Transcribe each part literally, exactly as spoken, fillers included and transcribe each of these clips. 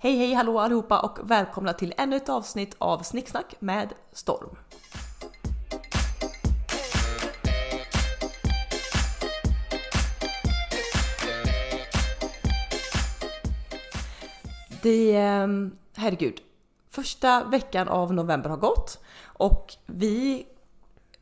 Hej hej hallå allihopa och välkomna till ännu ett avsnitt av Snicksnack med Storm. Det, herregud, första veckan av november har gått och vi,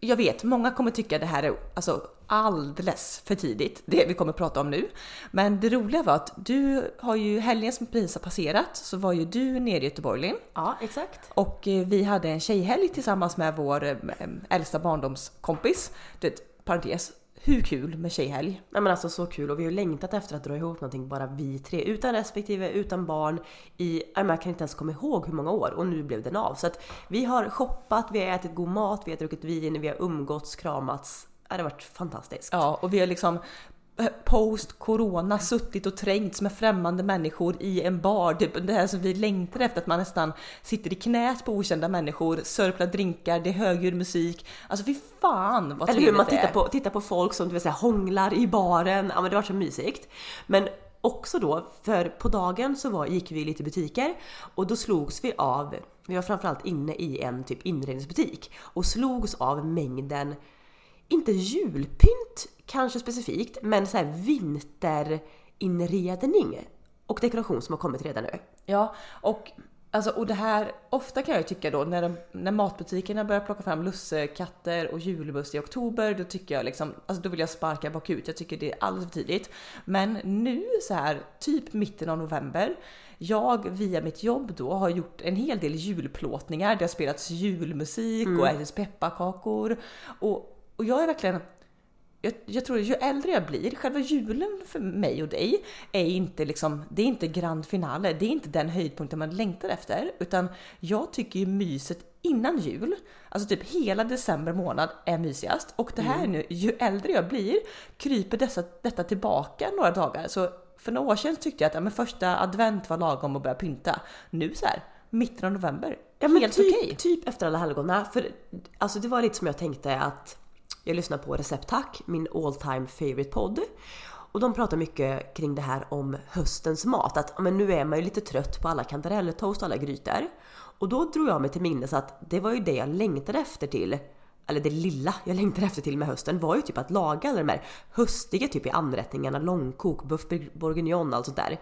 jag vet, många kommer tycka det här är alltså alldeles för tidigt, det vi kommer prata om nu. Men det roliga var att du har ju helgen som precis har passerat, så var ju du nere i Göteborg, Lin. Ja, exakt. Och vi hade en tjejhelg tillsammans med vår äldsta barndomskompis. Du vet, parentes, hur kul med tjejhelg? Nej men alltså så kul, och vi har längtat efter att dra ihop någonting, bara vi tre, utan respektive, utan barn i, jag kan inte ens komma ihåg hur många år, och nu blev den av. Så att vi har shoppat, vi har ätit god mat, vi har druckit vin, vi har umgåtts, kramats. Det har varit fantastiskt. Ja, och vi har liksom post-corona suttit och trängts med främmande människor i en bar. Det här som vi längtar efter, att man nästan sitter i knät på okända människor, sörplar drinkar, det är högljudd musik. Alltså fy fan vad trevligt det är. Eller hur, man tittar på, tittar på folk som du vill säga, hånglar i baren. Ja, men det var så mysigt. Men också då, för på dagen så var, gick vi lite butiker och då slogs vi av, vi var framförallt inne i en typ inredningsbutik och slogs av mängden, inte julpynt kanske specifikt, men så här vinterinredning och dekoration som har kommit redan nu. Ja, och, alltså, och det här, ofta kan jag tycka då, när, de, när matbutikerna börjar plocka fram lussekatter och julbust i oktober, då tycker jag liksom, alltså då vill jag sparka bakut, jag tycker det är alldeles för tidigt. Men nu så här, typ mitten av november, jag via mitt jobb då har gjort en hel del julplåtningar, det har spelats julmusik mm. och ätits pepparkakor och Och jag är verkligen, jag, jag tror ju äldre jag blir, själva julen för mig och dig är inte liksom, det är inte grand finale, det är inte den höjdpunkten man längtar efter, utan jag tycker ju myset innan jul, alltså typ hela december månad är mysigast, och det här nu, ju äldre jag blir, kryper dessa, detta tillbaka några dagar. Så för några år sedan tyckte jag att ja, men första advent var lagom att börja pynta, nu så här, mitten av november, ja, men helt typ, okej. Typ efter alla helgorna, för alltså det var lite som jag tänkte att jag lyssnar på Recepttack, min all-time favorite podd. Och de pratar mycket kring det här om höstens mat. Att men nu är man ju lite trött på alla kantareller, toast och alla grytor. Och då drog jag mig till minnes att det var ju det jag längtade efter till. Eller det lilla jag längtade efter till med hösten var ju typ att laga alla de här höstiga typ i anrättningarna. Långkok, buff, bourguignon, allt sånt där.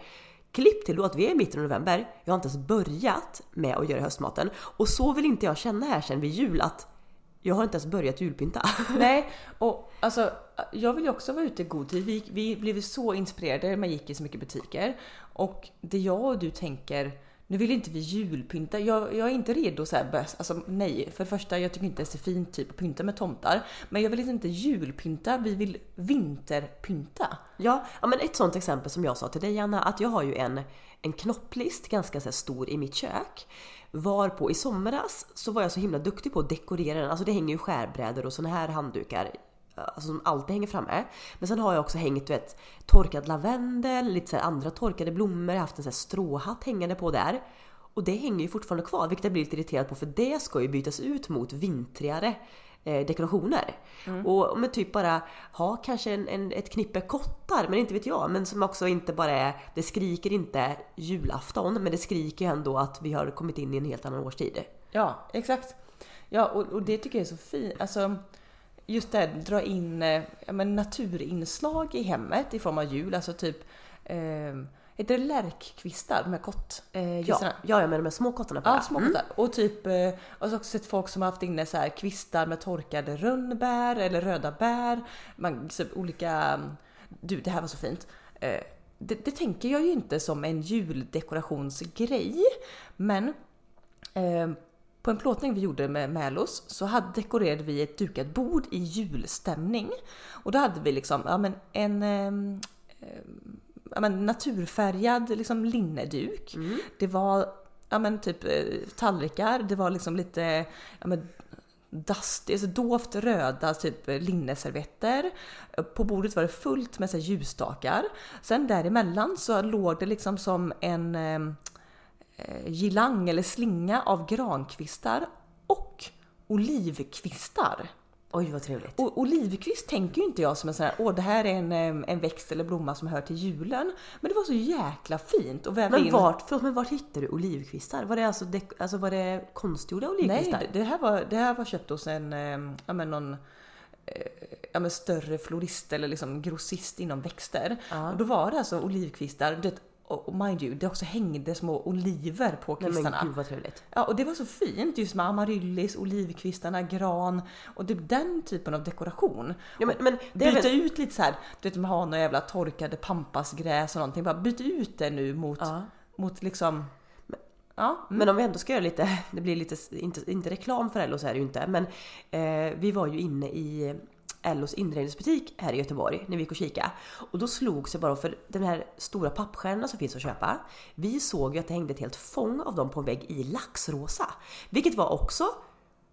Klipp till då att vi är i mitten av november. Jag har inte ens börjat med att göra höstmaten. Och så vill inte jag känna här sen vid jul att jag har inte ens börjat julpynta. Nej, och alltså, jag vill ju också vara ute i god tid. Vi, vi blev så inspirerade, man gick i så mycket butiker. Och det jag och du tänker, nu vill inte vi julpynta. Jag, jag är inte redo så här, alltså nej. För första, jag tycker inte det är så fint typ att pynta med tomtar. Men jag vill inte julpynta, vi vill vinterpynta. Ja, ja, men ett sånt exempel som jag sa till dig, Anna, att jag har ju en, en knopplist ganska så här stor i mitt kök. Var på i somras så var jag så himla duktig på att dekorera den. Alltså det hänger ju skärbrädor och såna här handdukar, alltså som alltid hänger framme. Men sen har jag också hängt, vet, torkad lavendel, lite så här andra torkade blommor. Jag har haft en så här stråhatt hängande på där. Och det hänger ju fortfarande kvar, vilket jag blir lite irriterad på. För det ska ju bytas ut mot vintrigare eh, dekorationer. Mm. Och men typ bara ha kanske en, en, ett knippe kottar, men inte vet jag. Men som också inte bara är, det skriker inte julafton, men det skriker ändå att vi har kommit in i en helt annan årstid. Ja, exakt. Ja, och, och det tycker jag är så fint. Alltså, just det här, dra in ja, men naturinslag i hemmet i form av jul. Alltså typ, eh, heter det lärkkvistar? De här kottkvistarna? Eh, ja, ja, med de här små kottarna på. Ja, små kottar. Mm. Och typ, eh, jag har också sett folk som har haft inne så här kvistar med torkade rönnbär eller röda bär. Man, så, olika, du, det här var så fint. Eh, det, det tänker jag ju inte som en juldekorationsgrej, men Eh, på en plåtning vi gjorde med Ellos så hade, dekorerade vi ett dukat bord i julstämning. Och då hade vi liksom ja, men en eh, ja, men naturfärgad liksom, linneduk. Mm. Det var ja, men typ tallrikar, det var liksom lite ja, men dust, alltså dovt röda typ linneservetter. På bordet var det fullt med så här ljusstakar. Sen däremellan så låg det liksom som en Eh, gilang eller slinga av grankvistar och olivkvistar. Oj, vad trevligt. Och olivkvist tänker ju inte jag som en sån här, åh, det här är en, en växt eller blomma som hör till julen. Men det var så jäkla fint. Och men, in... vart, förlåt, men vart hittade du olivkvistar? Var det, alltså dek, alltså var det konstgjorda olivkvistar? Nej, det, det, här var, det här var köpt hos en, ja men någon... Ja, men större florist eller liksom grossist inom växter. Uh-huh. Och då var det alltså olivkvistar. Det, och mind you, det också hängde små oliver på kvistarna. Nej, men gud vad trevligt. Ja, och det var så fint just med amaryllis, olivkvistarna, gran. Och det, den typen av dekoration. Ja, men, men det byta väl... ut lite så här. Du vet, man har några jävla torkade pampasgräs och någonting. Bara byt ut det nu mot, uh-huh. mot liksom... Ja, men om vi ändå ska göra lite, det blir lite, inte, inte reklam för Ellos här ju inte, men eh, vi var ju inne i Ellos inredningsbutik här i Göteborg när vi gick och kika. Och då slog sig bara för den här stora pappstjärnan som finns att köpa. Vi såg ju att det hängde ett helt fång av dem på en vägg i laxrosa. Vilket var också,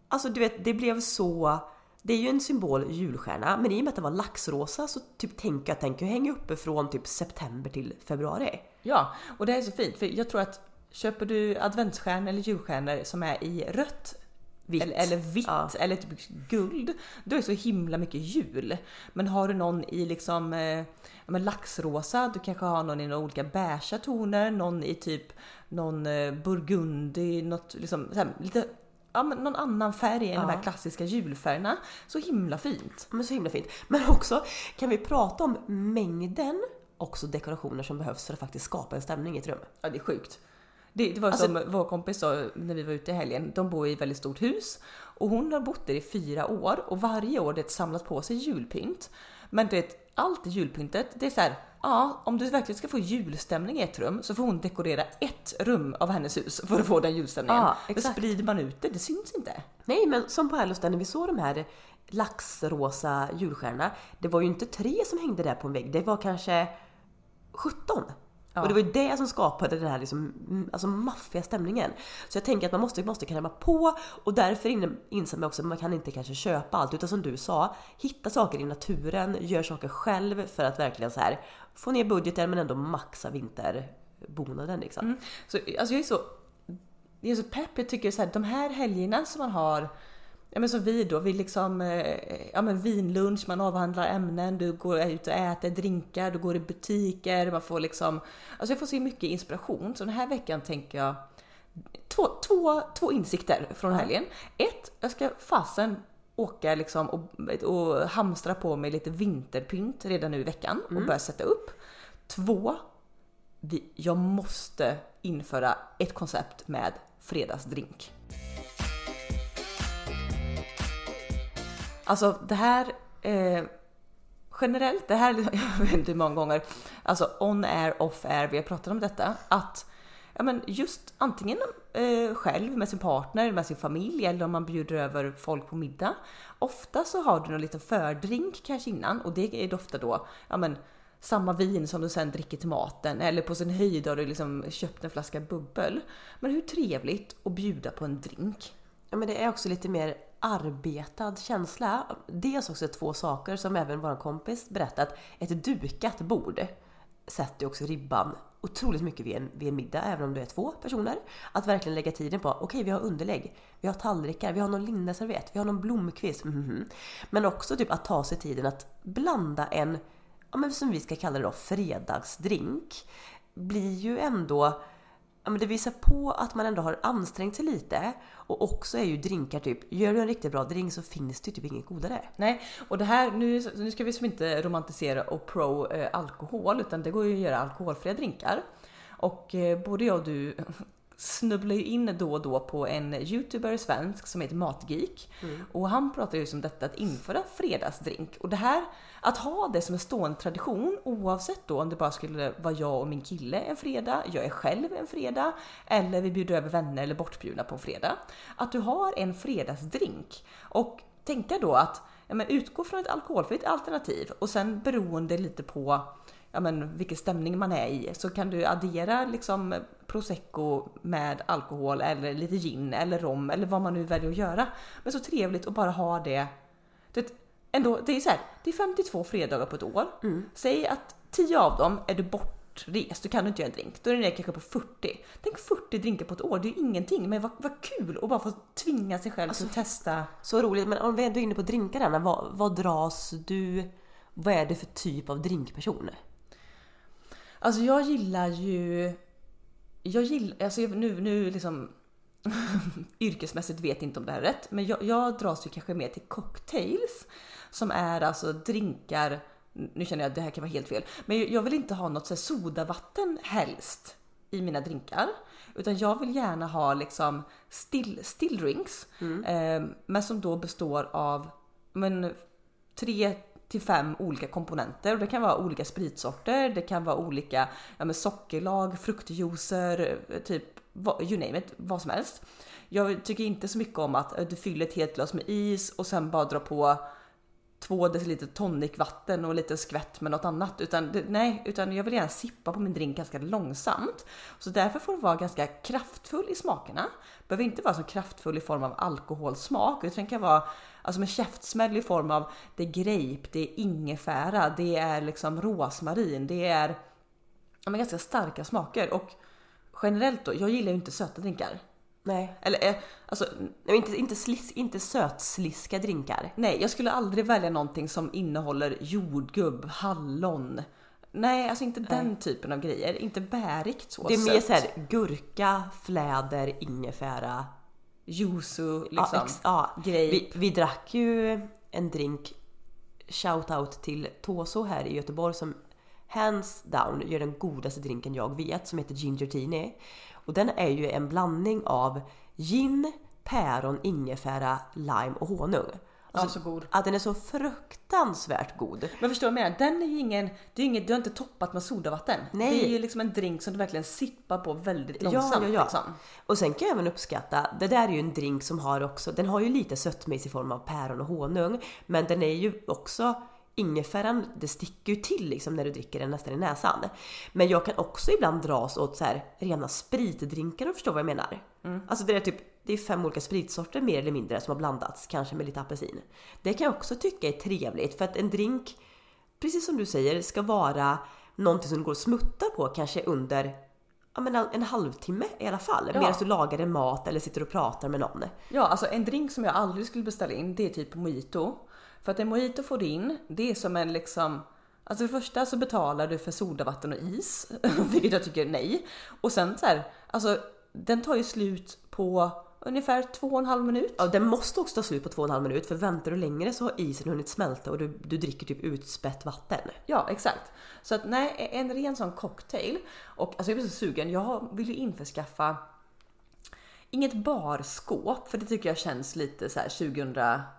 alltså du vet, det blev så... Det är ju en symbol julstjärna, men i och med att den var laxrosa så typ tänker jag att den kan hänga uppe från typ september till februari. Ja, och det är så fint, för jag tror att köper du adventsstjärnor eller julstjärnor som är i rött vitt. Eller, eller vitt ja. Eller typ guld, då är det så himla mycket jul. Men har du någon i liksom eh, ja, men laxrosa, du kanske har någon i några olika beiga toner, någon i typ någon eh, burgundi, något liksom så här, lite ja, men någon annan färg än ja. De här klassiska julfärgerna. Så himla fint. Men så himla fint. Men också kan vi prata om mängden också dekorationer som behövs för att faktiskt skapa en stämning i ett rum. Ja, det är sjukt. Det, det var alltså, som vår kompis sa när vi var ute i helgen. De bor i ett väldigt stort hus. Och hon har bott där i fyra år. Och varje år det samlat på sig julpynt. Men du vet, allt julpyntet, det är så här, ja, om du verkligen ska få julstämning i ett rum så får hon dekorera ett rum av hennes hus för att få den julstämningen. Ja, exakt. Då sprider man ut det, det syns inte. Nej, men som på Ellos där när vi såg de här laxrosa julstjärnorna, det var ju inte tre som hängde där på en vägg. Det var kanske sjutton. Ja. Och det var ju det som skapade den här liksom, alltså maffiga stämningen. Så jag tänker att man måste, måste kräma på. Och därför inser man också att man kan inte kanske köpa allt. Utan som du sa, hitta saker i naturen, gör saker själv för att verkligen så här, få ner budgeten men ändå maxa vinterbonaden liksom. Mm. Så, alltså jag är så, jag är så pepp, jag tycker så här, de här helgerna som man har... Ja, men som vi då, vi liksom, ja men vinlunch, man avhandlar ämnen, du går ut och äter, drinkar, du går i butiker, man får liksom, alltså jag får se mycket inspiration. Så den här veckan tänker jag, två, två, två insikter från helgen. Ett, jag ska fasen åka liksom och, och hamstra på mig lite vinterpynt redan nu i veckan och mm. börja sätta upp. Två, vi, jag måste införa ett koncept med fredagsdrink. Alltså det här, eh, generellt, det här, jag vet inte hur många gånger, alltså on air, off air, vi har pratat om detta, att ja, men just antingen eh, själv med sin partner, med sin familj eller om man bjuder över folk på middag, ofta så har du någon liten fördrink kanske innan och det är ofta då, ja men samma vin som du sen dricker till maten eller på sin höjd har du liksom köpt en flaska bubbel. Men hur trevligt att bjuda på en drink? Ja, men det är också lite mer arbetad känsla. Dels också två saker som även vår kompis berättat. Ett dukat bord sätter också ribban otroligt mycket vid en, vid en middag, även om du är två personer. Att verkligen lägga tiden på, okej okay, vi har underlägg, vi har tallrikar, vi har någon linneservett, vi har någon blomkvist. Mm-hmm. Men också typ att ta sig tiden att blanda en, ja, men som vi ska kalla det då, fredagsdrink. Blir ju ändå... Ja, men det visar på att man ändå har ansträngt sig lite. Och också är ju drinkar typ, gör du en riktigt bra drink så finns det typ inget godare. Nej, och det här, nu, nu ska vi som inte romantisera och pro eh, alkohol, utan det går ju att göra alkoholfria drinkar. Och eh, både jag och du snubblar ju in då och då på en youtuber svensk som heter MatGik. Mm. Och han pratar ju om detta att införa fredagsdrink. Och det här, att ha det som en stående tradition, oavsett då om det bara skulle vara jag och min kille en fredag, jag är själv en fredag, eller vi bjuder över vänner eller bortbjudna på en fredag. Att du har en fredagsdrink. Och tänka då att ja, men utgå från ett alkoholfritt alternativ och sen beroende lite på ja, men vilken stämning man är i så kan du addera liksom prosecco med alkohol eller lite gin eller rom eller vad man nu väljer att göra. Men så trevligt att bara ha det. Det, ändå, det är så här, det är femtiotvå fredagar på ett år. Mm. Säg att tio av dem är du borta res, då kan du inte göra en drink. Då är det kanske på fyrtio. Tänk fyrtio drinkar på ett år, det är ju ingenting. Men vad, vad kul att bara få tvinga sig själv alltså, att testa. Så roligt, men om vi ändå är inne på drinkarna, vad, vad dras du, vad är det för typ av drinkpersoner? Alltså jag gillar ju, jag gillar, alltså nu, nu liksom yrkesmässigt vet inte om det här är rätt, men jag, jag dras ju kanske mer till cocktails som är alltså drinkar. Nu känner jag att det här kan vara helt fel, men jag vill inte ha något så här sodavatten helst i mina drinkar, utan jag vill gärna ha liksom still, still drinks mm. eh, men som då består av men, tre till fem olika komponenter. Det kan vara olika spritsorter, det kan vara olika ja, men sockerlag, fruktjuicer, typ you name it, vad som helst. Jag tycker inte så mycket om att du fyller ett helt glas med is och sen bara drar på två deciliter tonicvatten och lite skvätt med något annat. Utan, nej, utan jag vill gärna sippa på min drink ganska långsamt. Så därför får den vara ganska kraftfull i smakerna. Behöver inte vara så kraftfull i form av alkoholsmak. Utan den kan vara alltså med käftsmäll i form av det är grape, det är ingefära, det är liksom rosmarin. Det är ja, ganska starka smaker. Och generellt då, jag gillar ju inte söta drinkar. Nej. Eller, alltså, nej, inte, inte, slis, inte sötsliska drinkar. Nej, jag skulle aldrig välja någonting som innehåller jordgubb, hallon. Nej, alltså inte nej. Den typen av grejer. Inte bärigt så. Det är sött. Mer så här, gurka, fläder, ingefära, yuzu liksom. Ja, ex, ja. Vi, vi drack ju en drink, shout out till Toso här i Göteborg, som hands down gör den godaste drinken jag vet, som heter Ginger Tini. Och den är ju en blandning av gin, päron, ingefära, lime och honung. Alltså, ja, så god. Att den är så fruktansvärt god. Men förstår du vad jag menar? Den är ju ingen, det är ingen, du har inte toppat med sodavatten. Nej. Det är ju liksom en drink som du verkligen sippar på väldigt långsamt. Ja, ja, ja. Liksom. Och sen kan jag även uppskatta, det där är ju en drink som har också, den har ju lite sötmis i form av päron och honung. Men den är ju också, ingefäran, det sticker ju till liksom när du dricker den nästan i näsan. Men jag kan också ibland dras åt så här rena spritdrinkar, och förstår vad jag menar. Mm. Alltså det är typ det är fem olika spritsorter mer eller mindre som har blandats, kanske med lite apelsin. Det kan jag också tycka är trevligt, för att en drink, precis som du säger, ska vara någonting som går att smutta på kanske under ja, men en halvtimme i alla fall, ja. Medan du lagar en mat eller sitter och pratar med någon. Ja, alltså en drink som jag aldrig skulle beställa in, det är typ mojito. För att en mojito får in, det är som en liksom... Alltså för det första så betalar du för sodavatten och is, vilket jag tycker nej. Och sen så här, alltså den tar ju slut på ungefär två och en halv minut. Ja, den måste också ta slut på två och en halv minut, för väntar du längre så har isen hunnit smälta och du, du dricker typ utspätt vatten. Ja, exakt. Så att nej, en ren sån cocktail. Och alltså jag blir så sugen, jag vill ju införskaffa inget barskåp, för det tycker jag känns lite så här tjugohundratio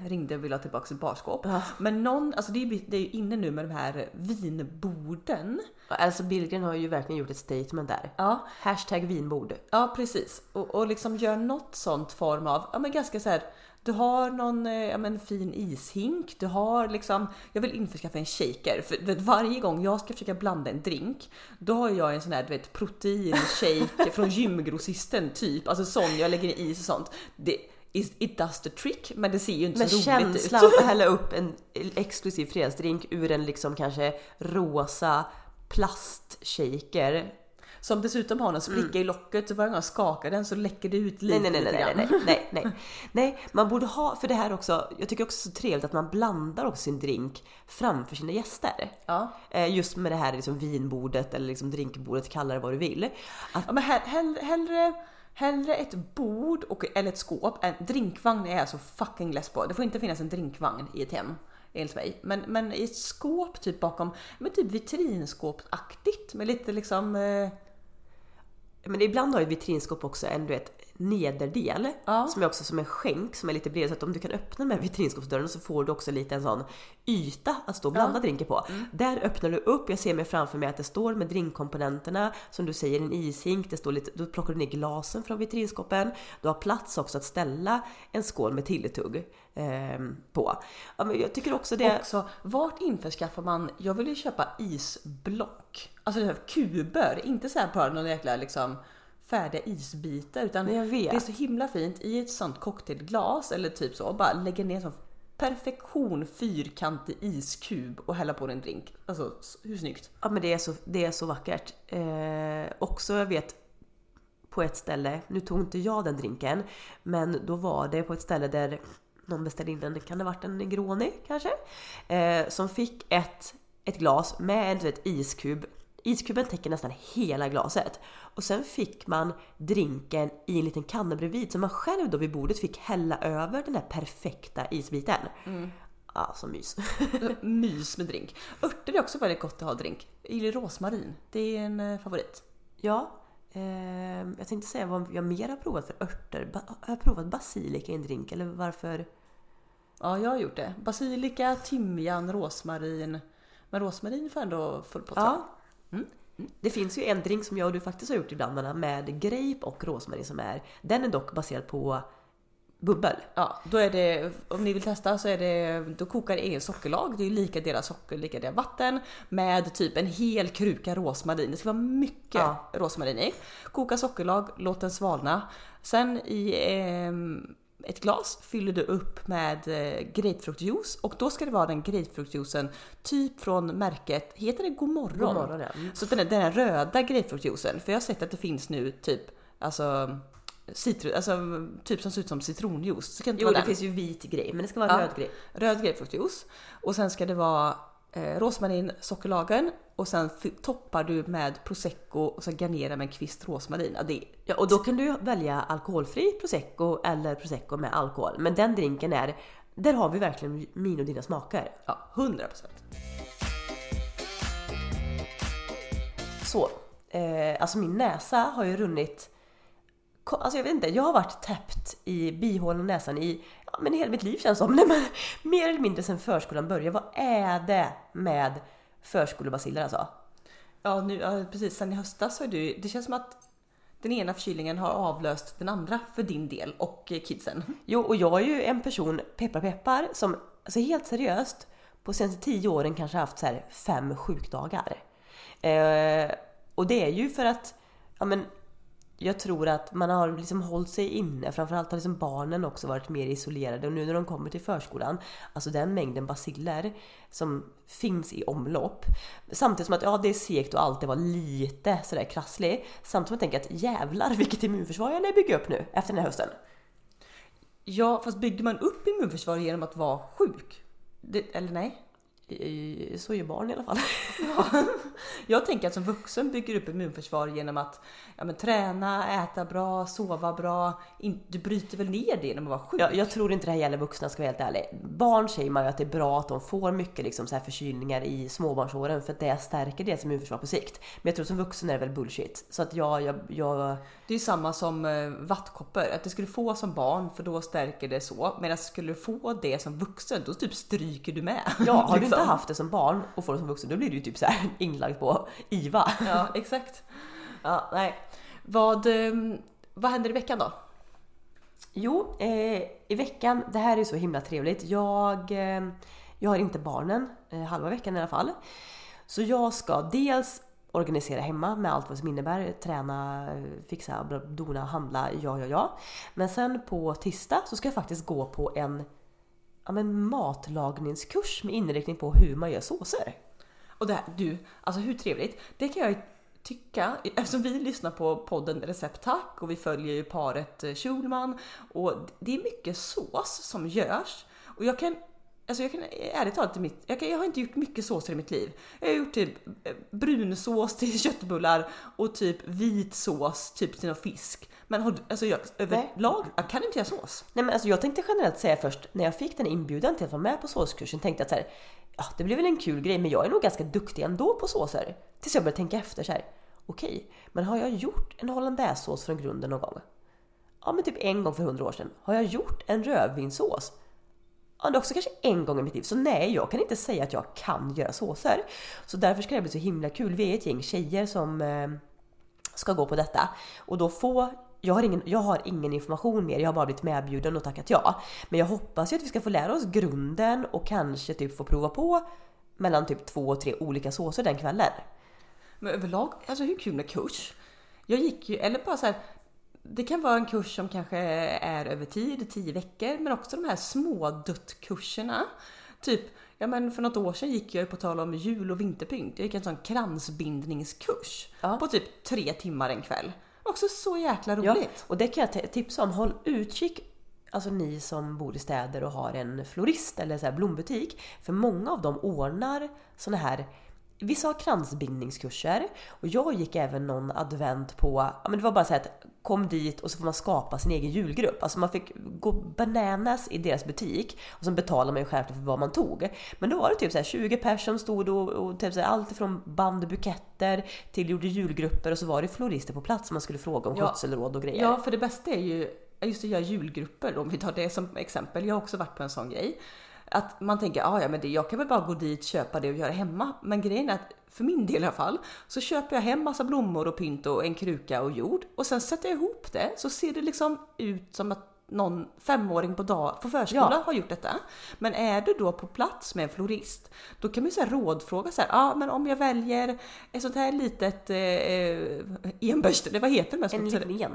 ringde och ville ha tillbaka ett barskåp. Uh. Men någon, alltså det är, det är ju inne nu med de här vinborden. Alltså Billgren har ju verkligen gjort ett statement där. Ja. Hashtag vinbord. Ja, precis. Och, och liksom gör något sånt form av, ja men ganska så här, du har någon ja, men fin ishink, du har liksom, jag vill införskaffa en shaker. För varje gång jag ska försöka blanda en drink, då har jag en sån här, du vet, proteinshake från gymgrossisten typ. Alltså sån, jag lägger i is och sånt. Det it does the trick, men det ser ju inte men så roligt ut. Men känslan att hälla upp en exklusiv fredsdrink ur en liksom kanske rosa plastshaker som dessutom har en spricka mm. i locket, så varje gång jag skakar den så läcker det ut lite. Nej, nej, nej, nej, nej, nej, nej. nej, man borde ha, för det här också, jag tycker också så trevligt att man blandar också sin drink framför sina gäster. Ja. Just med det här liksom vinbordet eller liksom drinkbordet, kalla det vad du vill. Att... Ja, men hellre... hellre... Hellre ett bord och, eller ett skåp. En drinkvagn är jag så fucking less på. Det får inte finnas en drinkvagn i ett hem, enligt mig. Men, men i ett skåp typ bakom, men typ vitrinskåpaktigt, med lite liksom... Eh... Men ibland har ju ett vitrinskåp också en, du vet, nederdel, ja. Som är också som en skänk som är lite bred, så att om du kan öppna med vitrinskåpsdörren så får du också lite en sån yta att stå och blanda ja. Drinker på. Mm. Där öppnar du upp, jag ser mig framför mig att det står med drinkkomponenterna, som du säger, en ishink, det står lite, då plockar du ner glasen från vitrinskåpen, du har plats också att ställa en skål med tilltugg eh, på. Ja, men jag tycker också det... Också, vart införskaffar man, jag vill ju köpa isblock, alltså det här kuber, inte så här på någon jäkla liksom färdiga isbitar, utan det är så himla fint i ett sånt cocktailglas eller typ så, bara lägger ner som perfektion fyrkantig iskub och hälla på en drink. Alltså, hur snyggt? Ja, men det är så, det är så vackert. Eh, också, jag vet, på ett ställe, nu tog inte jag den drinken, men då var det på ett ställe där någon beställde in den, kan det ha varit en Negroni kanske? Eh, som fick ett, ett glas med ett iskub. Iskuben täcker nästan hela glaset. Och sen fick man drinken i en liten kanna bredvid, så man själv då vid bordet fick hälla över den här perfekta isbiten. Mm. Alltså mys. Mys med drink. Örter är också väldigt gott att ha drink. I rosmarin, det är en favorit. Ja, eh, jag tänkte säga vad jag mer har provat för örter. Ba- har jag provat basilika i en drink? Eller varför? Ja, jag har gjort det. Basilika, timjan, rosmarin. Men rosmarin får ändå full på. Ja. Mm. Mm. Det finns ju en drink som jag och du faktiskt har gjort ibland med grape och rosmarin som är, den är dock baserad på bubbel. Ja, då är det, om ni vill testa så är det, då kokar det egen sockerlag, det är ju lika delar socker, lika delar vatten med typ en hel kruka rosmarin. Det ska vara mycket ja. rosmarin i. Koka sockerlag, låt den svalna. Sen i eh, ett glas fyller du upp med eh, grapefruktjuice, och då ska det vara den grapefruktjuicen typ från märket, heter det Godmorgon? Godmorgon, ja. Så den, den här röda grapefruktjuicen, för jag har sett att det finns nu typ, alltså citru, alltså typ som ser ut som citronjuice. Så kan inte jo, vara det den. Finns ju vit grej, men det ska vara ja. röd grej. Röd grapefruktjuice. Och sen ska det vara eh, rosmarin, sockerlagen. Och sen f- toppar du med prosecco och så garnerar med en kvist rosmarin. Ja, det... ja, och då kan du välja alkoholfri prosecco eller prosecco med alkohol. Men den drinken är, där har vi verkligen min och dina smaker. Ja, hundra procent. Så, eh, alltså min näsa har ju runnit... Alltså jag vet inte, jag har varit täppt i bihålen och näsan i ja, men hela mitt liv känns som. Nej, men mer eller mindre sedan förskolan började. Vad är det med förskolebaciller alltså? Ja, nu, ja precis. Sen i höstas så är det, det känns som att den ena förkylningen har avlöst den andra för din del och kidsen. Jo, och jag är ju en person, peppar peppar, som alltså helt seriöst på senaste tio åren kanske haft så här fem sjukdagar. Eh, och det är ju för att ja, men jag tror att man har liksom hållit sig inne. Framförallt har liksom barnen också varit mer isolerade. Och nu när de kommer till förskolan, alltså den mängden baciller som finns i omlopp. Samtidigt som att ja, det är segt och alltid var lite sådär krasslig. Samtidigt som jag tänker att jävlar vilket immunförsvar jag bygger upp nu efter den här hösten. Ja, fast byggde man upp immunförsvar genom att vara sjuk? Det, eller nej? Så är barn i alla fall. Ja. Jag tänker att som vuxen bygger upp immunförsvar genom att ja, men, träna, äta bra, sova bra. Du bryter väl ner det när man var sjuk? Ja, jag tror inte det här gäller vuxna, ska jag vara helt ärlig. Barn säger man ju att det är bra att de får mycket liksom, så här förkylningar i småbarnsåren, för att det stärker deras immunförsvar på sikt. Men jag tror som vuxen är det väl bullshit. Så att jag, jag, jag... Det är ju samma som vattkoppor. Att det skulle få som barn, för då stärker det så. Medan skulle du få det som vuxen, då typ stryker du med. Ja, har du inte haft det som barn och får det som vuxen, då blir du typ så här inlagd på I V A. Ja, exakt. Ja, nej. Vad, vad händer i veckan då? Jo, eh, i veckan, det här är så himla trevligt. Jag, eh, jag har inte barnen eh, halva veckan i alla fall. Så jag ska dels organisera hemma med allt vad som innebär, träna, fixa, dona, handla, ja, ja, ja. Men sen på tisdag så ska jag faktiskt gå på en Ja, men matlagningskurs med inriktning på hur man gör såser. Och det här, du, alltså hur trevligt. Det kan jag tycka, eftersom vi lyssnar på podden Recepttack och vi följer ju paret Schulman, och det är mycket sås som görs. Och jag kan, alltså jag kan ärligt talat, mitt, jag, kan, jag har inte gjort mycket såser i mitt liv. Jag har gjort typ brunsås till köttbullar och typ vit sås typ till någon fisk. Men har, alltså jag, överlag, jag kan inte göra sås. Nej, men alltså jag tänkte generellt säga först, när jag fick den inbjudan till att vara med på såskursen, tänkte jag att så här, ja, det blev väl en kul grej, men jag är nog ganska duktig ändå på såser. Tills jag började tänka efter så här, okej, okay, men har jag gjort en hollandaisesås från grunden någon gång? Ja, men typ en gång för hundra år sedan. Har jag gjort en rödvinssås? Ja, det är också kanske en gång i mitt liv. Så nej, jag kan inte säga att jag kan göra såser. Så därför ska det bli så himla kul. Vi är ett gäng tjejer som eh, ska gå på detta. Och då får... Jag har, ingen, jag har ingen information mer. Jag har bara blivit medbjuden och tackat ja. Men jag hoppas ju att vi ska få lära oss grunden och kanske typ få prova på mellan typ två och tre olika såser den kvällen. Men överlag, alltså hur kul med kurs? Jag gick ju, eller bara så här, det kan vara en kurs som kanske är över tid, tio veckor, men också de här små duttkurserna. Typ, ja men för något år sedan gick jag på tal om jul- och vinterpynt. Jag gick en sån kransbindningskurs ja. på typ tre timmar en kväll. Också så jäkla roligt. Ja, och det kan jag t- tipsa om. Håll utkik. Alltså ni som bor i städer och har en florist eller så här blombutik. För många av dem ordnar såna här, vissa har kransbindningskurser. Och jag gick även någon advent på, ja men det var bara så här att kom dit och så får man skapa sin egen julgrupp. Alltså man fick gå bananas i deras butik och sen betalade man ju själv för vad man tog. Men då var det typ så här tjugo personer stod och, och typ så här allt från bandbuketter till gjorde julgrupper och så var det florister på plats som man skulle fråga om skötselråd och grejer. Ja, för det bästa är ju just att göra julgrupper, om vi tar det som exempel. Jag har också varit på en sån grej. Att man tänker, ah, ja men det, jag kan väl bara gå dit, köpa det och göra hemma. Men grejen är att, för min del i alla fall, så köper jag hem massa blommor och pynt och en kruka och jord. Och sen sätter jag ihop det, så ser det liksom ut som att någon femåring på, dag, på förskolan ja. har gjort detta. Men är du då på plats med en florist, då kan man ju så här rådfråga så här, ja ah, men om jag väljer ett sånt här litet eh, enbörste, vad heter det? En liten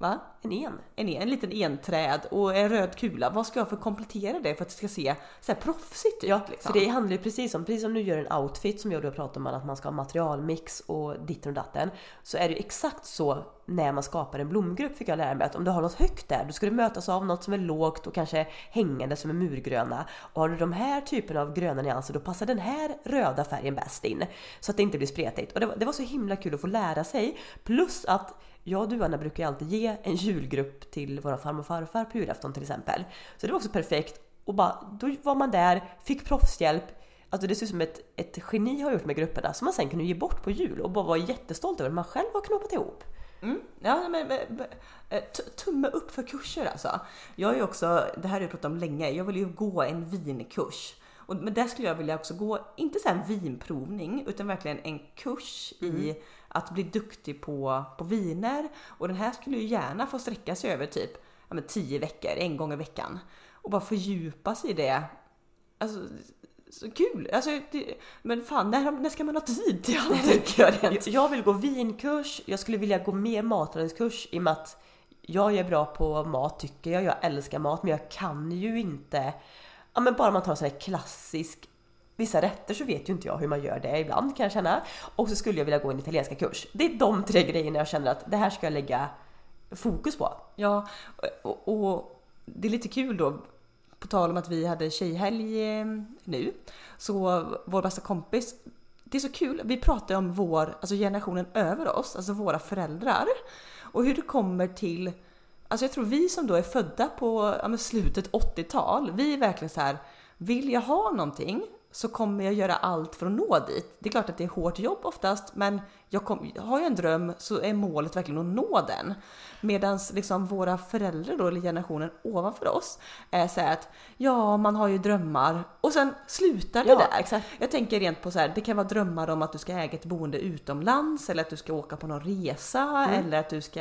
Va? En en. En en. En liten enträd och en röd kula. Vad ska jag för komplettera det för att det ska se så här proffsigt ut? Ja, liksom. För det handlar ju precis om, precis som du gör en outfit som jag då pratar om att man ska ha materialmix och ditt och datten, så är det ju exakt så när man skapar en blomgrupp fick jag lära mig att om du har något högt där, då ska du mötas av något som är lågt och kanske hängande som är murgröna. Och har du de här typen av gröna nyanser, då passar den här röda färgen bäst in. Så att det inte blir spretigt. Och det var, det var så himla kul att få lära sig. Plus att jag och du, Anna, brukar alltid ge en julgrupp till våra farmor och farfar på julafton till exempel. Så det var också perfekt. Och bara, då var man där, fick proffshjälp. Alltså det ser ut som ett, ett geni har gjort med grupperna som man sen kunde ge bort på jul och bara var jättestolt över att man själv har knoppat ihop. Mm. Ja, men, men, tumme upp för kurser alltså. Jag är ju också, det här har jag pratat om länge, jag vill ju gå en vinkurs. Och, men där skulle jag vilja också gå, inte så här en vinprovning, utan verkligen en kurs mm. i att bli duktig på, på viner. Och den här skulle ju gärna få sträcka sig över typ ja, men tio veckor, en gång i veckan. Och bara fördjupa sig i det. Alltså, så kul. Alltså, det, men fan, när, när ska man ha tid till allt? Jag, jag vill gå vinkurs. Jag skulle vilja gå mer matlagningskurs i och med att jag är bra på mat, tycker jag. Jag älskar mat, men jag kan ju inte... Ja, men bara man tar så här klassisk... Vissa rätter så vet ju inte jag hur man gör det ibland, kan jag känna. Och så skulle jag vilja gå en italienska kurs. Det är de tre grejerna jag känner att det här ska jag lägga fokus på. Ja, och, och det är lite kul då. På tal om att vi hade tjejhelg nu. Så vår bästa kompis... Det är så kul. Vi pratar om vår, alltså generationen över oss. Alltså våra föräldrar. Och hur det kommer till... Alltså jag tror vi som då är födda på ja, men slutet åttio-tal. Vi är verkligen så här... Vill jag ha någonting... så kommer jag göra allt för att nå dit. Det är klart att det är hårt jobb oftast, men jag kom, har jag en dröm så är målet verkligen att nå den. Medan liksom våra föräldrar då, eller generationen ovanför oss, är så här att ja, man har ju drömmar och sen slutar det ja, där. Exakt. Jag tänker rent på så här, det kan vara drömmar om att du ska äga ett boende utomlands eller att du ska åka på någon resa mm. eller att du ska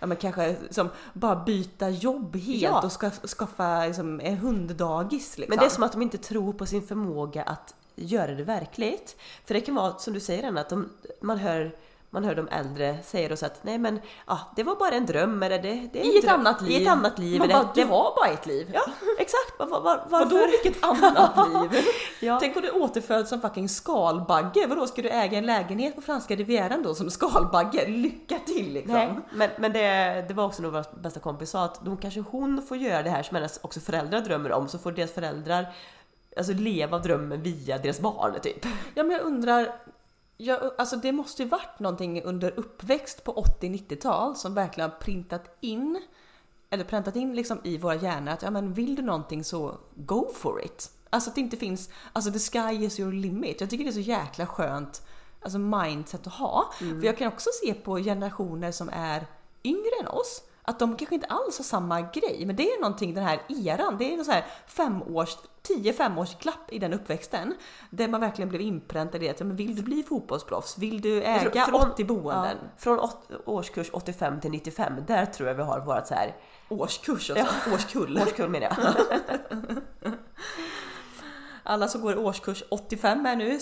ja, men kanske liksom, bara byta jobb helt ja. och ska, skaffa liksom, en hunddagis. Liksom. Men det är som att de inte tror på sin förmåga att göra det verkligt. För det kan vara, som du säger, att de, man, hör, man hör de äldre säger oss att nej men, ah, det var bara en dröm eller det, det är I, ett dröm, annat liv. I ett annat liv. Man bara, det var bara ett liv. Ja, exakt. Var, var, var, varför? Vadå vilket annat liv? Ja. Tänk om du återföds som fucking skalbagge. Vadå, ska du äga en lägenhet på franska rivieran då som skalbagge? Lycka till liksom. Nej, men, men det, det var också nog vår bästa kompis sa att de, kanske hon får göra det här som hennes också föräldrar drömmer om, så får deras föräldrar alltså leva drömmen via deras barn typ. Ja, men jag undrar jag, alltså det måste ju varit någonting under uppväxt på åttio-nittiotal som verkligen har printat in eller präntat in liksom i våra hjärnor att ja, men vill du någonting så go for it. Alltså att det inte finns, alltså the sky is your limit. Jag tycker det är så jäkla skönt alltså mindset att ha. Mm. För jag kan också se på generationer som är yngre än oss att de kanske inte alls har samma grej, men det är någonting den här eran, det är någon så här fem års tio fem års klapp i den uppväxten där man verkligen blev inpräntad i att men vill du bli fotbollsproffs, vill du äga från, åttio boenden ja, från åt, årskurs åttiofem till nittiofem, där tror jag vi har vårat så här årskurs alltså, ja. årskull årskull menar jag. Alla som går i årskurs åttiofem är nu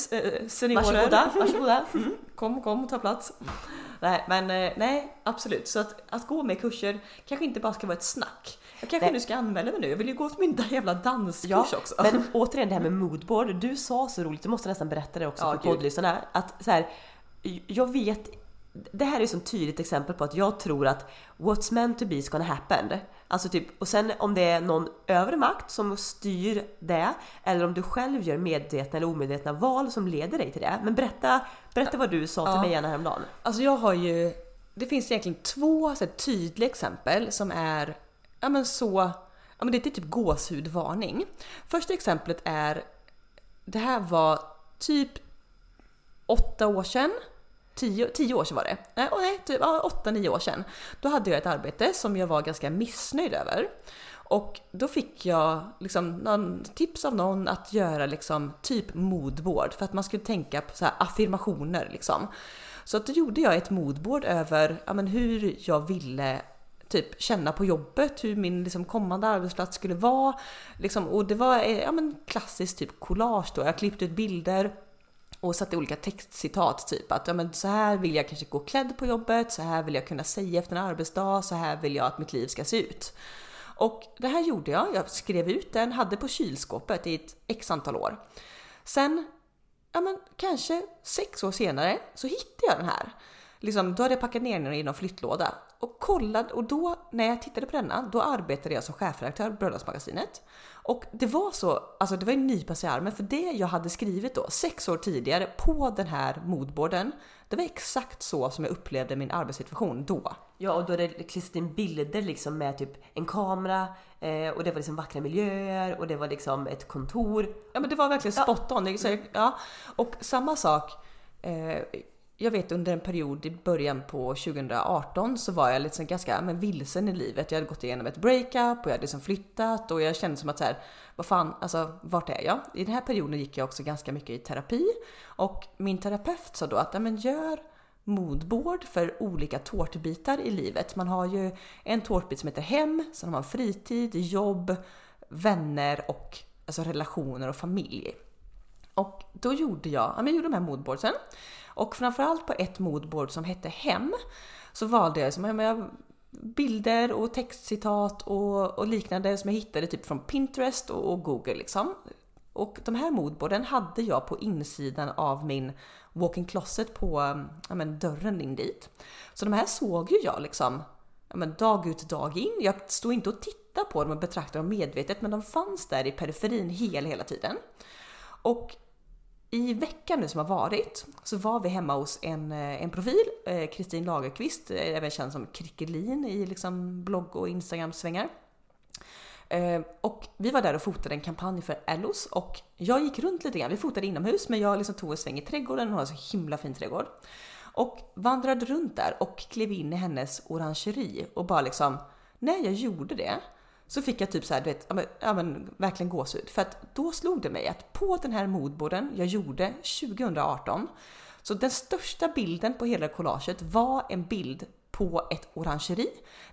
seniorer. Varsågoda, varsågoda. Mm. Kom kom och ta plats. Nej, men nej, absolut. Så att, att gå med kurser kanske inte bara ska vara ett snack. Jag kanske nej. nu ska anmäla mig nu. Jag vill ju gå åt min jävla danskurs ja, också. Men återigen det här med moodboard. Du sa så roligt, du måste nästan berätta det också ja, för poddlyssarna. Att så här, jag vet... Det här är ett sånt tydligt exempel på att jag tror att what's meant to be is gonna happen. Alltså typ, och sen om det är någon övre makt som styr det, eller om du själv gör medvetna eller omedvetna val som leder dig till det. Men berätta, berätta vad du sa till ja. mig gärna häromdagen. Alltså jag har ju, det finns egentligen två så här, tydliga exempel som är ja, men så, ja, men det är typ gåshudvarning. Första exemplet är, det här var typ åtta år sedan. Tio, tio år sedan var det. Nej, nej typ ja, åtta, nio år sedan. Då hade jag ett arbete som jag var ganska missnöjd över. Och då fick jag liksom någon tips av någon att göra liksom typ moodboard. För att man skulle tänka på så här affirmationer. Liksom. Så att då gjorde jag ett moodboard över ja, men hur jag ville typ känna på jobbet, hur min liksom kommande arbetsplats skulle vara. Liksom, och det var ja, men klassiskt typ collage då. Jag klippte ut bilder. Och satte olika textcitat, typ att ja, men så här vill jag kanske gå klädd på jobbet, så här vill jag kunna säga efter en arbetsdag, så här vill jag att mitt liv ska se ut. Och det här gjorde jag, jag skrev ut den, hade på kylskåpet i ett x antal år. Sen, ja men kanske sex år senare så hittade jag den här. Liksom, då hade jag packat ner den i någon flyttlåda. Och kollade, och då när jag tittade på denna, då arbetade jag som chefredaktör på Brödersmagasinet. Och det var så, alltså det var en nypass i armen, för det jag hade skrivit då, sex år tidigare på den här moodboarden, det var exakt så som jag upplevde min arbetssituation då. Ja, och då hade det klistrat in bilder liksom med typ en kamera, eh, och det var liksom vackra miljöer, och det var liksom ett kontor. Ja, men det var verkligen spot on. Ja. Så, ja. Och samma sak... Eh, Jag vet under en period i början på tjugo arton så var jag liksom ganska men, vilsen i livet. Jag hade gått igenom ett breakup och jag hade liksom flyttat och jag kände som att så här, vad fan, alltså vart är jag? I den här perioden gick jag också ganska mycket i terapi och min terapeut sa då att ja, men gör moodboard för olika tårtbitar i livet. Man har ju en tårtbit som heter hem, sen har man fritid, jobb, vänner och alltså, relationer och familj. Och då gjorde jag, ja, men jag gjorde de här moodboardsen. Och framförallt på ett moodboard som hette hem så valde jag, som, ja, jag bilder och textcitat och, och liknande som jag hittade typ från Pinterest och, och Google. Liksom. Och de här moodboarden hade jag på insidan av min walk-in closet på ja, men, dörren in dit. Så de här såg ju jag liksom, ja, men, dag ut dag in. Jag stod inte och tittade på dem och betraktade dem medvetet, men de fanns där i periferin hela, hela tiden. Och i veckan nu som har varit så var vi hemma hos en, en profil, eh, Kristin Lagerqvist, även känd som Krickelin i liksom blogg- och Instagram-svängar. Eh, och vi var där och fotade en kampanj för Ellos och jag gick runt lite grann. Vi fotade inomhus men jag liksom tog en sväng i trädgården, och hon har så himla fin trädgård. Och vandrade runt där och klev in i hennes orangeri och bara liksom, när jag gjorde det så fick jag typ så här, du vet, ja, men, ja, men, verkligen gåshud. För att då slog det mig att på den här moodboarden jag gjorde tjugo arton, så den största bilden på hela collaget var en bild på ett orangeri.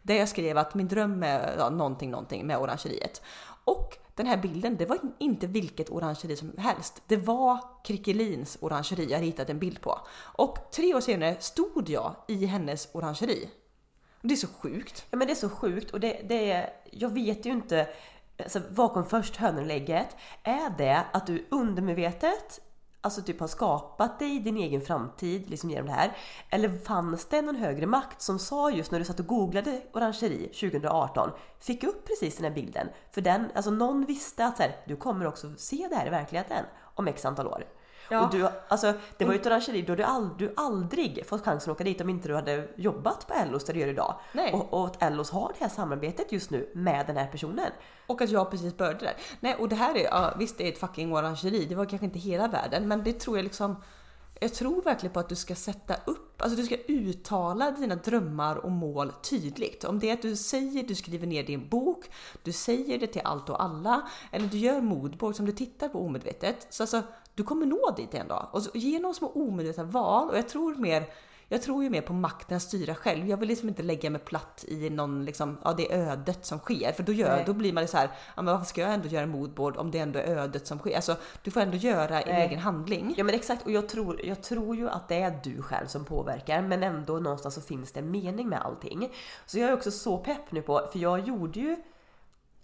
Där jag skrev att min dröm är ja, någonting, någonting med orangeriet. Och den här bilden, det var inte vilket orangeri som helst. Det var Krickelins orangeri jag hittat en bild på. Och tre år senare stod jag i hennes orangeri. Det är så sjukt. Ja, men det är så sjukt. Och det, det är, jag vet ju inte, alltså, vad kom först, hönlägget? Är det att du undermedvetet alltså typ har skapat dig din egen framtid liksom genom det här? Eller fanns det någon högre makt som sa, just när du satt och googlade orangeri tjugo arton, fick upp precis den här bilden? För den, alltså, någon visste att så här, du kommer också se det här i verkligheten om x antal år. Ja. Och du, alltså, det var ju ett orangeri då du, all, du aldrig fått chansen att åka dit om inte du hade jobbat på Ellos där du gör idag. Nej. Och, och att Ellos har det här samarbetet just nu med den här personen. Och att jag precis började där. Nej, och det här är, ja, visst det är ett fucking orangeri, det var kanske inte hela världen, men det tror jag liksom, jag tror verkligen på att du ska sätta upp, alltså du ska uttala dina drömmar och mål tydligt. Om det är att du säger, du skriver ner din bok, du säger det till allt och alla, eller du gör moodboard som du tittar på omedvetet, så alltså du kommer nå dit en dag. Och så, genom små omedvetna val, och jag tror mer, jag tror ju mer på makten att styra själv. Jag vill liksom inte lägga mig platt i någon liksom, ja, det är ödet som sker. För då, gör, då blir man så här, ja, men varför ska jag ändå göra moodboard om det ändå är ödet som sker? Alltså, du får ändå göra en egen handling. Ja, men exakt. Och jag tror, jag tror ju att det är du själv som påverkar, men ändå någonstans så finns det en mening med allting. Så jag är också så pepp nu på, för jag gjorde ju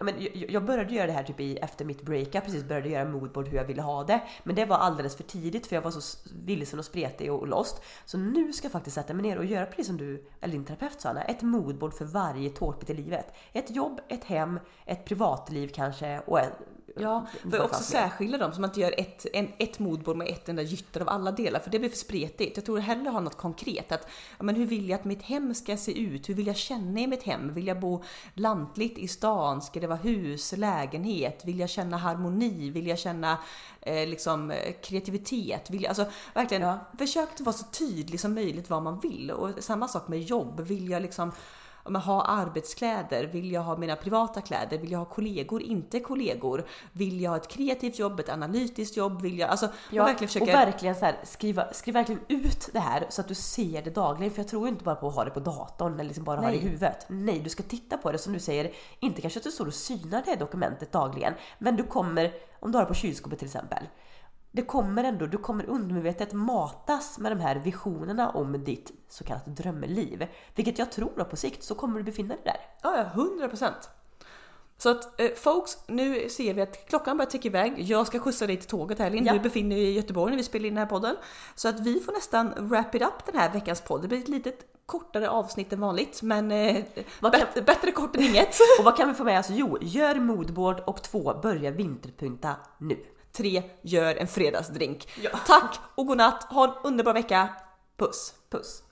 Men jag började göra det här typ i, efter mitt breakup, precis började göra moodboard hur jag ville ha det. Men det var alldeles för tidigt för jag var så vilsen och spretig och lost. Så nu ska jag faktiskt sätta mig ner och göra precis som du, eller din terapeut Sanna, ett moodboard för varje tårtbit i livet. Ett jobb, ett hem, ett privatliv kanske och en... Ja, för också särskilja dem så man inte gör ett, en, ett moodboard med ett enda gytter av alla delar, för det blir för spretigt. Jag tror hellre ha något konkret, att ja, men hur vill jag att mitt hem ska se ut? Hur vill jag känna i mitt hem? Vill jag bo lantligt i stan? Ska det vara hus, lägenhet? Vill jag känna harmoni? Vill jag känna eh, liksom, kreativitet? Vill jag, alltså, verkligen, ja. Försök att vara så tydlig som möjligt vad man vill. Och samma sak med jobb. Vill jag liksom ha arbetskläder? Vill jag ha mina privata kläder? Vill jag ha kollegor, inte kollegor? Vill jag ha ett kreativt jobb, ett analytiskt jobb? Vill jag, alltså, ja, verkligen försöker... Och verkligen så här, skriva, skriv verkligen ut det här så att du ser det dagligen. För jag tror inte bara på att ha det på datorn eller liksom bara Nej. ha det i huvudet. Nej, du ska titta på det som du säger. Inte kanske att du står och synar det dokumentet dagligen, men du kommer, om du har det på kylskåpet till exempel, det kommer ändå, du kommer undermedvetet matas med de här visionerna om ditt så kallat drömliv. Vilket jag tror att på sikt så kommer du befinna dig där. Ja, hundra procent. Så att, eh, folks, nu ser vi att klockan börjar ticka iväg. Jag ska skjutsa dig till tåget här, Linn. Ja. Du befinner dig i Göteborg när vi spelar in den här podden. Så att vi får nästan wrap it up den här veckans podd. Det blir ett litet kortare avsnitt än vanligt, men eh, vad kan... bättre, bättre kort än inget. Och vad kan vi få med oss? Jo, gör moodboard, och två, börja vinterpynta nu. Tre, gör en fredagsdrink. Ja. Tack och godnatt. Ha en underbar vecka. Puss. Puss.